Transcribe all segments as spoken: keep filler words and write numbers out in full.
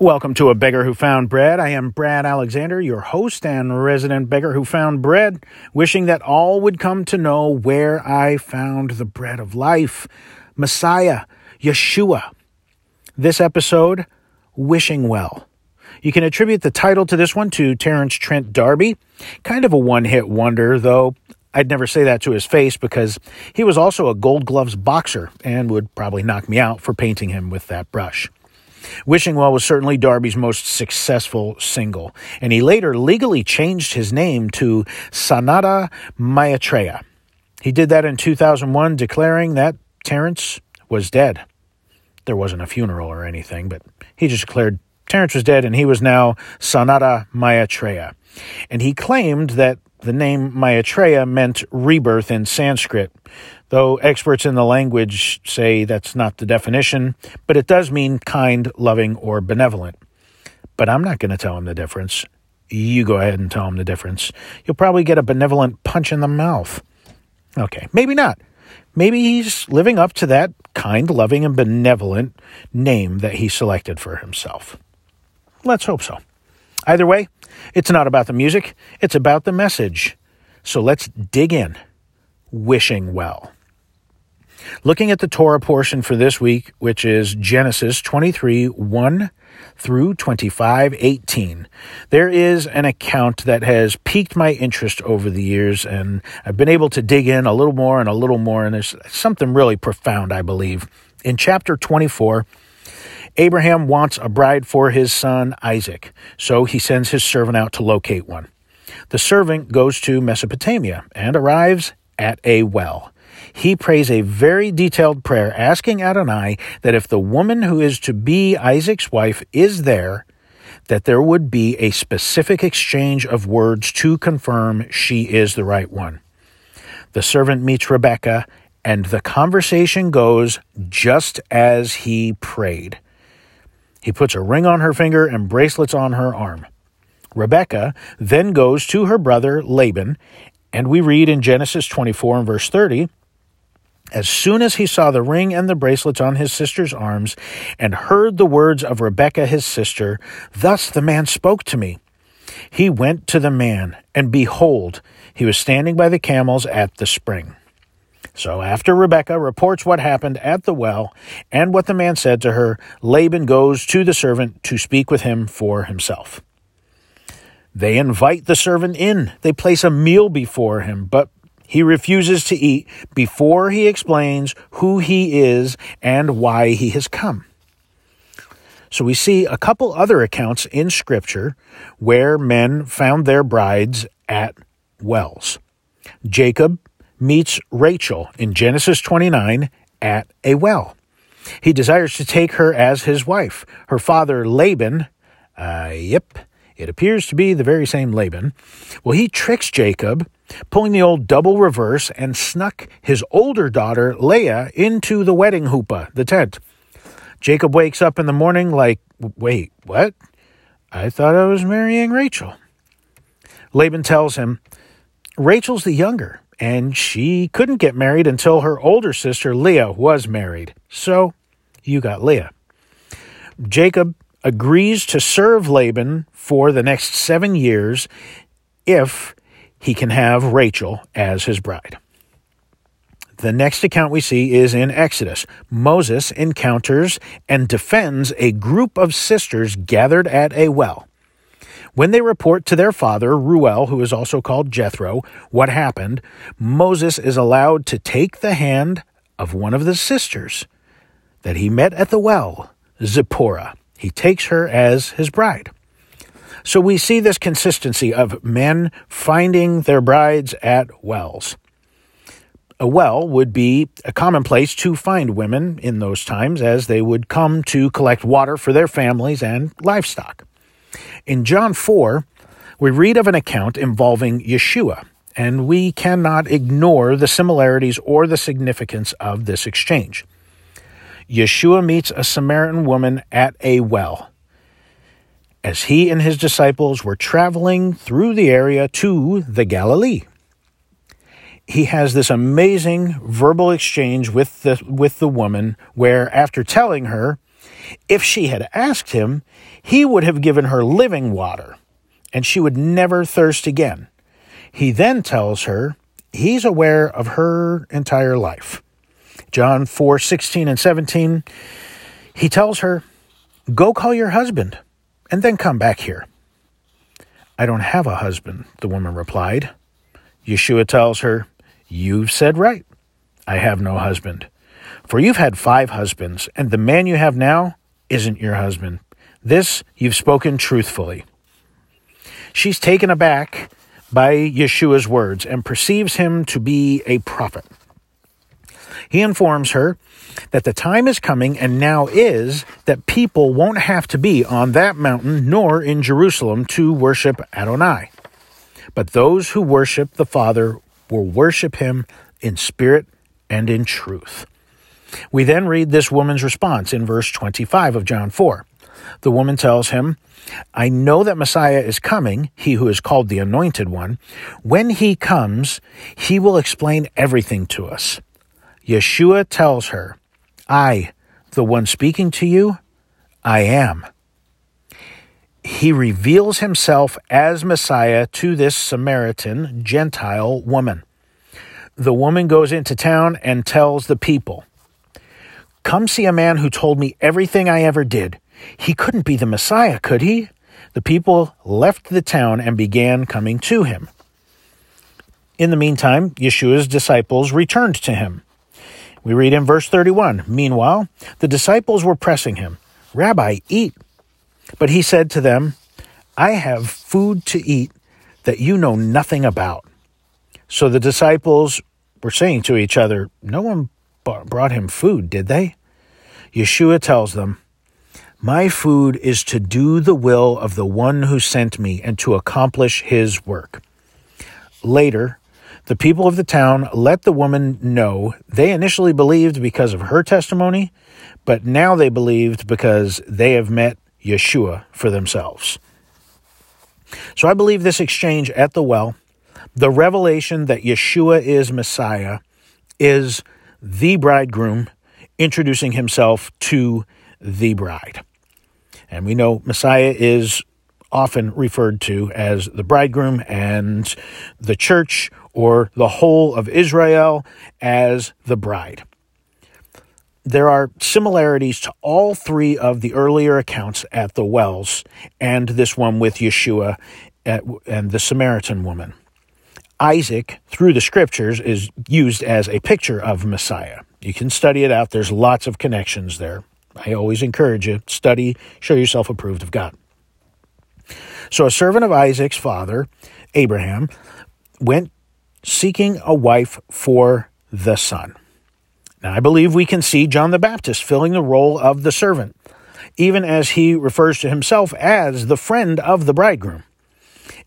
Welcome to A Beggar Who Found Bread. I am Brad Alexander, your host and resident beggar who found bread, wishing that all would come to know where I found the bread of life, Messiah, Yeshua. This episode, Wishing Well. You can attribute the title to this one to Terence Trent D'Arby. Kind of a one-hit wonder, though I'd never say that to his face because he was also a Gold Gloves boxer and would probably knock me out for painting him with that brush. Wishing Well was certainly D'Arby's most successful single, and he later legally changed his name to Sananda Maitreya. He did that in two thousand one, declaring that Terence was dead. There wasn't a funeral or anything, but he just declared Terence was dead, and he was now Sananda Maitreya. And he claimed that the name Maitreya meant rebirth in Sanskrit, though experts in the language say that's not the definition, but it does mean kind, loving, or benevolent. But I'm not going to tell him the difference. You go ahead and tell him the difference. You'll probably get a benevolent punch in the mouth. Okay, maybe not. Maybe he's living up to that kind, loving, and benevolent name that he selected for himself. Let's hope so. Either way, it's not about the music, it's about the message. So let's dig in. Wishing Well. Looking at the Torah portion for this week, which is Genesis twenty-three one through twenty-five eighteen, there is an account that has piqued my interest over the years, and I've been able to dig in a little more and a little more, and there's something really profound, I believe. In chapter twenty-four, Abraham wants a bride for his son Isaac, so he sends his servant out to locate one. The servant goes to Mesopotamia and arrives at a well. He prays a very detailed prayer, asking Adonai that if the woman who is to be Isaac's wife is there, that there would be a specific exchange of words to confirm she is the right one. The servant meets Rebekah, and the conversation goes just as he prayed. He puts a ring on her finger and bracelets on her arm. Rebekah then goes to her brother Laban, and we read in Genesis twenty-four and verse thirty, "As soon as he saw the ring and the bracelets on his sister's arms and heard the words of Rebekah his sister, thus the man spoke to me. He went to the man, and behold, he was standing by the camels at the spring." So after Rebekah reports what happened at the well and what the man said to her, Laban goes to the servant to speak with him for himself. They invite the servant in. They place a meal before him, but he refuses to eat before he explains who he is and why he has come. So we see a couple other accounts in Scripture where men found their brides at wells. Jacob meets Rachel in Genesis twenty-nine at a well. He desires to take her as his wife. Her father, Laban, uh, yep, it appears to be the very same Laban. Well, he tricks Jacob, pulling the old double reverse, and snuck his older daughter, Leah, into the wedding hoopah, the tent. Jacob wakes up in the morning like, wait, what? I thought I was marrying Rachel. Laban tells him, Rachel's the younger, and she couldn't get married until her older sister, Leah, was married. So you got Leah. Jacob agrees to serve Laban for the next seven years if he can have Rachel as his bride. The next account we see is in Exodus. Moses encounters and defends a group of sisters gathered at a well. When they report to their father, Reuel, who is also called Jethro, what happened, Moses is allowed to take the hand of one of the sisters that he met at the well, Zipporah. He takes her as his bride. So we see this consistency of men finding their brides at wells. A well would be a common place to find women in those times, as they would come to collect water for their families and livestock. In John four, we read of an account involving Yeshua, and we cannot ignore the similarities or the significance of this exchange. Yeshua meets a Samaritan woman at a well, as he and his disciples were traveling through the area to the Galilee. He has this amazing verbal exchange with the, with the woman, where after telling her, If she had asked him, he would have given her living water, and she would never thirst again. He then tells her he's aware of her entire life. John four sixteen and seventeen, he tells her, "Go call your husband, and then come back here." "I don't have a husband," the woman replied. Yeshua tells her, "You've said right. I have no husband. For you've had five husbands, and the man you have now isn't your husband. This you've spoken truthfully." She's taken aback by Yeshua's words and perceives him to be a prophet. He informs her that the time is coming, and now is, that people won't have to be on that mountain nor in Jerusalem to worship Adonai. But those who worship the Father will worship him in spirit and in truth. We then read this woman's response in verse twenty-five of John four. The woman tells him, "I know that Messiah is coming, he who is called the Anointed One. When he comes, he will explain everything to us." Yeshua tells her, "I, the one speaking to you, I am." He reveals himself as Messiah to this Samaritan Gentile woman. The woman goes into town and tells the people, "Come see a man who told me everything I ever did. He couldn't be the Messiah, could he?" The people left the town and began coming to him. In the meantime, Yeshua's disciples returned to him. We read in verse thirty-one, "Meanwhile, the disciples were pressing him, 'Rabbi, eat.' But he said to them, 'I have food to eat that you know nothing about.' So the disciples were saying to each other, 'No one brought him food, did they?' Yeshua tells them, 'My food is to do the will of the one who sent me and to accomplish his work.'" Later, the people of the town let the woman know they initially believed because of her testimony, but now they believed because they have met Yeshua for themselves. So I believe this exchange at the well, the revelation that Yeshua is Messiah, is the bridegroom introducing himself to the bride. And we know Messiah is often referred to as the bridegroom, and the church or the whole of Israel as the bride. There are similarities to all three of the earlier accounts at the wells and this one with Yeshua and the Samaritan woman. Isaac, through the scriptures, is used as a picture of Messiah. You can study it out. There's lots of connections there. I always encourage you, study, show yourself approved of God. So a servant of Isaac's father, Abraham, went seeking a wife for the son. Now, I believe we can see John the Baptist filling the role of the servant, even as he refers to himself as the friend of the bridegroom.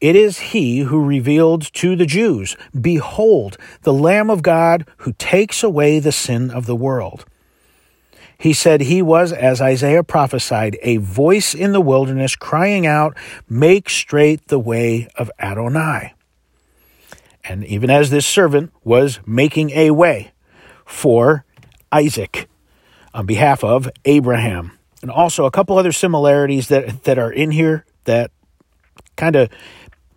It is he who revealed to the Jews, "Behold, the Lamb of God who takes away the sin of the world." He said he was, as Isaiah prophesied, a voice in the wilderness crying out, "Make straight the way of Adonai." And even as this servant was making a way for Isaac on behalf of Abraham. And also a couple other similarities that, that are in here that kind of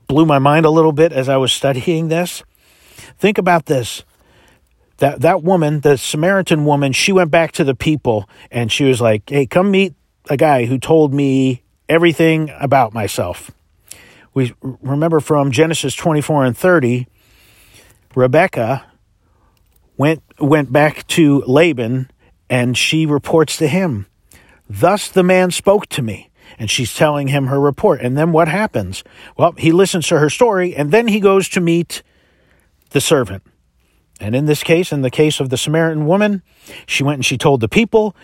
blew my mind a little bit as I was studying this. Think about this. That that woman, the Samaritan woman, she went back to the people and she was like, "Hey, come meet a guy who told me everything about myself." We remember from Genesis twenty-four and thirty, Rebekah went went back to Laban and she reports to him, "Thus the man spoke to me." And she's telling him her report. And then what happens? Well, he listens to her story and then he goes to meet the servant. And in this case, in the case of the Samaritan woman, she went and she told the people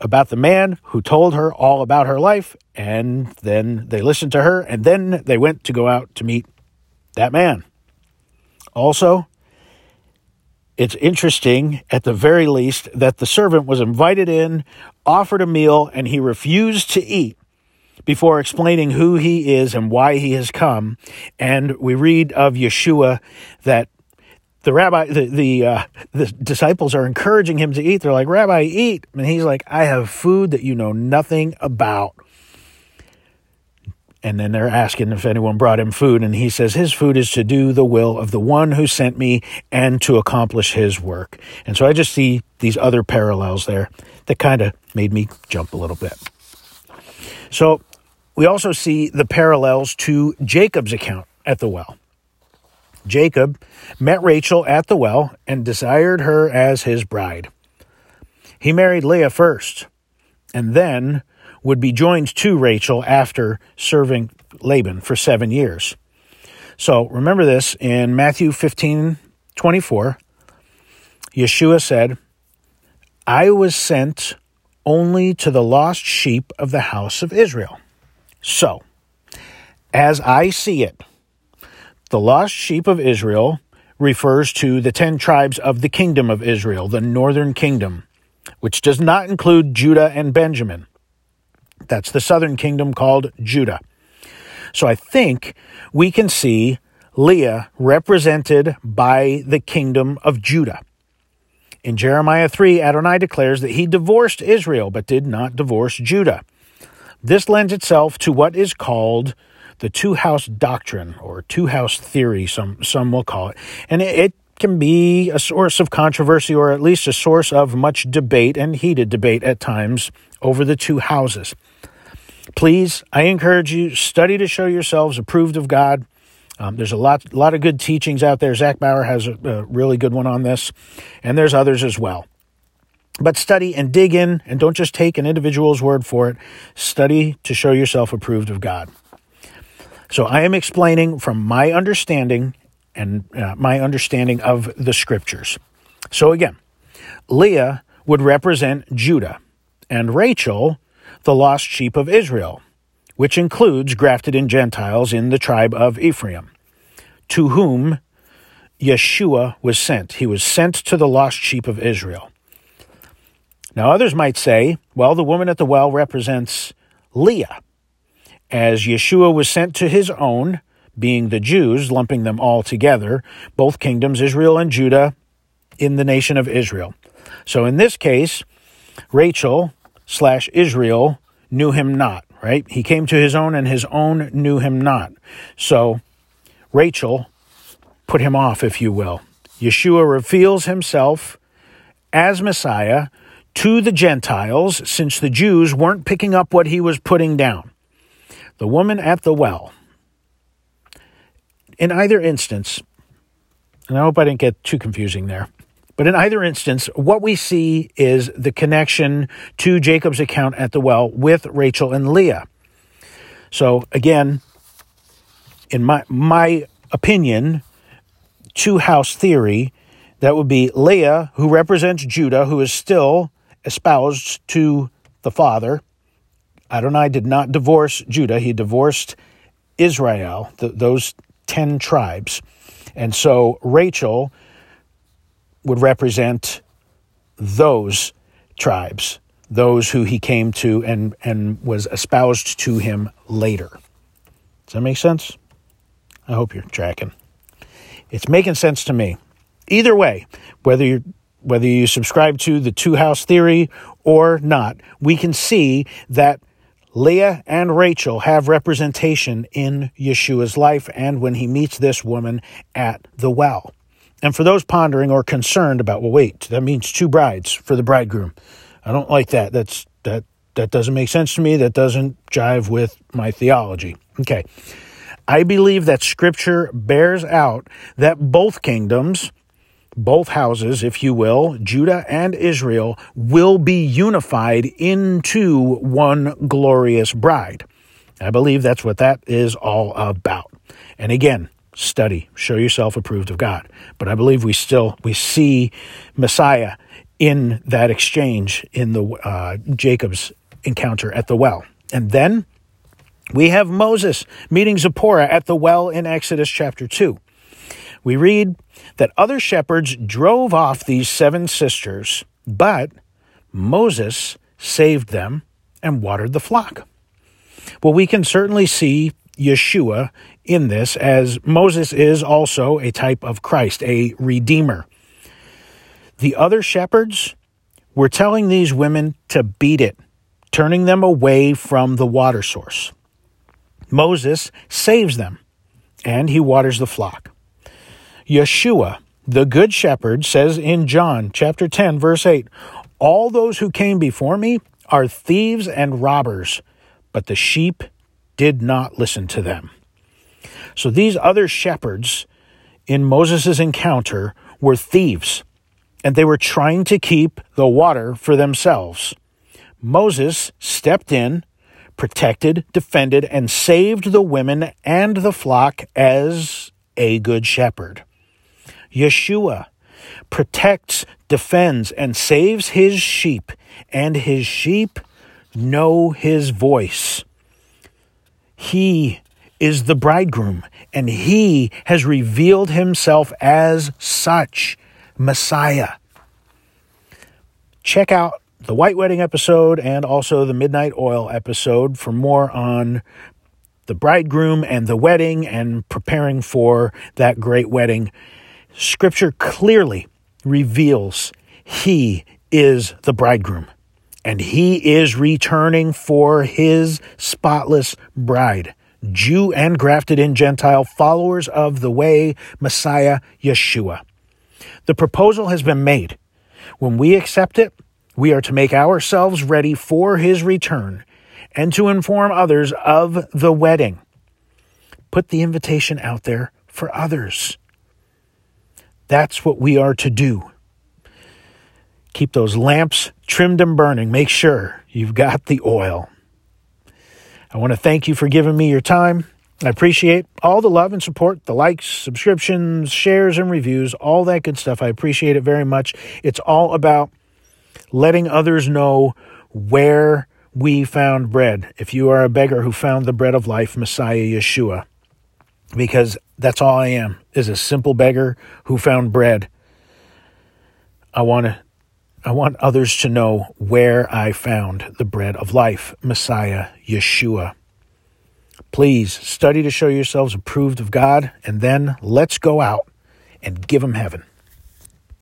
about the man who told her all about her life, and then they listened to her, and then they went to go out to meet that man. Also, it's interesting, at the very least, that the servant was invited in, offered a meal, and he refused to eat before explaining who he is and why he has come. And we read of Yeshua that the rabbi, the the, uh, the disciples are encouraging him to eat. They're like, Rabbi, eat. And he's like, I have food that you know nothing about. And then they're asking if anyone brought him food. And he says, his food is to do the will of the one who sent me and to accomplish his work. And so I just see these other parallels there that kind of made me jump a little bit. So we also see the parallels to Jacob's account at the well. Jacob met Rachel at the well and desired her as his bride. He married Leah first and then would be joined to Rachel after serving Laban for seven years. So remember this in Matthew fifteen twenty-four, Yeshua said, I was sent only to the lost sheep of the house of Israel. So, as I see it, the lost sheep of Israel refers to the ten tribes of the kingdom of Israel, the northern kingdom, which does not include Judah and Benjamin. That's the southern kingdom called Judah. So I think we can see Leah represented by the kingdom of Judah. In Jeremiah three, Adonai declares that he divorced Israel but did not divorce Judah. This lends itself to what is called the two-house doctrine or two-house theory, some some will call it. And it, it can be a source of controversy or at least a source of much debate and heated debate at times over the two houses. Please, I encourage you, study to show yourselves approved of God. Um, there's a lot, lot of good teachings out there. Zach Bauer has a, a really good one on this, and there's others as well. But study and dig in, and don't just take an individual's word for it. Study to show yourself approved of God. So I am explaining from my understanding and uh, my understanding of the scriptures. So again, Leah would represent Judah and Rachel, the lost sheep of Israel, which includes grafted-in Gentiles in the tribe of Ephraim, to whom Yeshua was sent. He was sent to the lost sheep of Israel. Now, others might say, well, the woman at the well represents Leah, as Yeshua was sent to his own, being the Jews, lumping them all together, both kingdoms, Israel and Judah, in the nation of Israel. So in this case, Rachel slash Israel knew him not, right? He came to his own and his own knew him not. So Rachel put him off, if you will. Yeshua reveals himself as Messiah to the Gentiles, since the Jews weren't picking up what he was putting down. The woman at the well. In either instance, and I hope I didn't get too confusing there, but in either instance, what we see is the connection to Jacob's account at the well with Rachel and Leah. So again, in my my opinion, two-house theory, that would be Leah, who represents Judah, who is still espoused to the father. Adonai did not divorce Judah. He divorced Israel, th- those ten tribes. And so Rachel would represent those tribes, those who he came to and, and was espoused to him later. Does that make sense? I hope you're tracking. It's making sense to me. Either way, whether you whether you subscribe to the two-house theory or not, we can see that Leah and Rachel have representation in Yeshua's life and when he meets this woman at the well. And for those pondering or concerned about, well, wait, that means two brides for the bridegroom. I don't like that. That's that that doesn't make sense to me. That doesn't jive with my theology. Okay. I believe that Scripture bears out that both kingdoms, both houses, if you will, Judah and Israel, will be unified into one glorious bride. I believe that's what that is all about. And again, study, show yourself approved of God. But I believe we still, we see Messiah in that exchange in the uh, Jacob's encounter at the well. And then we have Moses meeting Zipporah at the well in Exodus chapter two. We read that other shepherds drove off these seven sisters, but Moses saved them and watered the flock. Well, we can certainly see Yeshua in this, as Moses is also a type of Christ, a redeemer. The other shepherds were telling these women to beat it, turning them away from the water source. Moses saves them, and he waters the flock. Yeshua, the good shepherd, says in John chapter ten, verse eight, "All those who came before me are thieves and robbers, but the sheep did not listen to them." So these other shepherds in Moses' encounter were thieves, and they were trying to keep the water for themselves. Moses stepped in, protected, defended, and saved the women and the flock as a good shepherd. Yeshua protects, defends, and saves his sheep, and his sheep know his voice. He is the bridegroom, and he has revealed himself as such, Messiah. Check out the White Wedding episode and also the Midnight Oil episode for more on the bridegroom and the wedding and preparing for that great wedding. Scripture clearly reveals he is the bridegroom, and he is returning for his spotless bride, Jew and grafted in Gentile, followers of the way, Messiah Yeshua. The proposal has been made. When we accept it, we are to make ourselves ready for his return and to inform others of the wedding. Put the invitation out there for others. That's what we are to do. Keep those lamps trimmed and burning. Make sure you've got the oil. I want to thank you for giving me your time. I appreciate all the love and support, the likes, subscriptions, shares, and reviews, all that good stuff. I appreciate it very much. It's all about letting others know where we found bread. If you are a beggar who found the bread of life, Messiah Yeshua, because that's all I am, is a simple beggar who found bread. I want to, I want others to know where I found the bread of life, Messiah Yeshua. Please study to show yourselves approved of God, and then let's go out and give him heaven.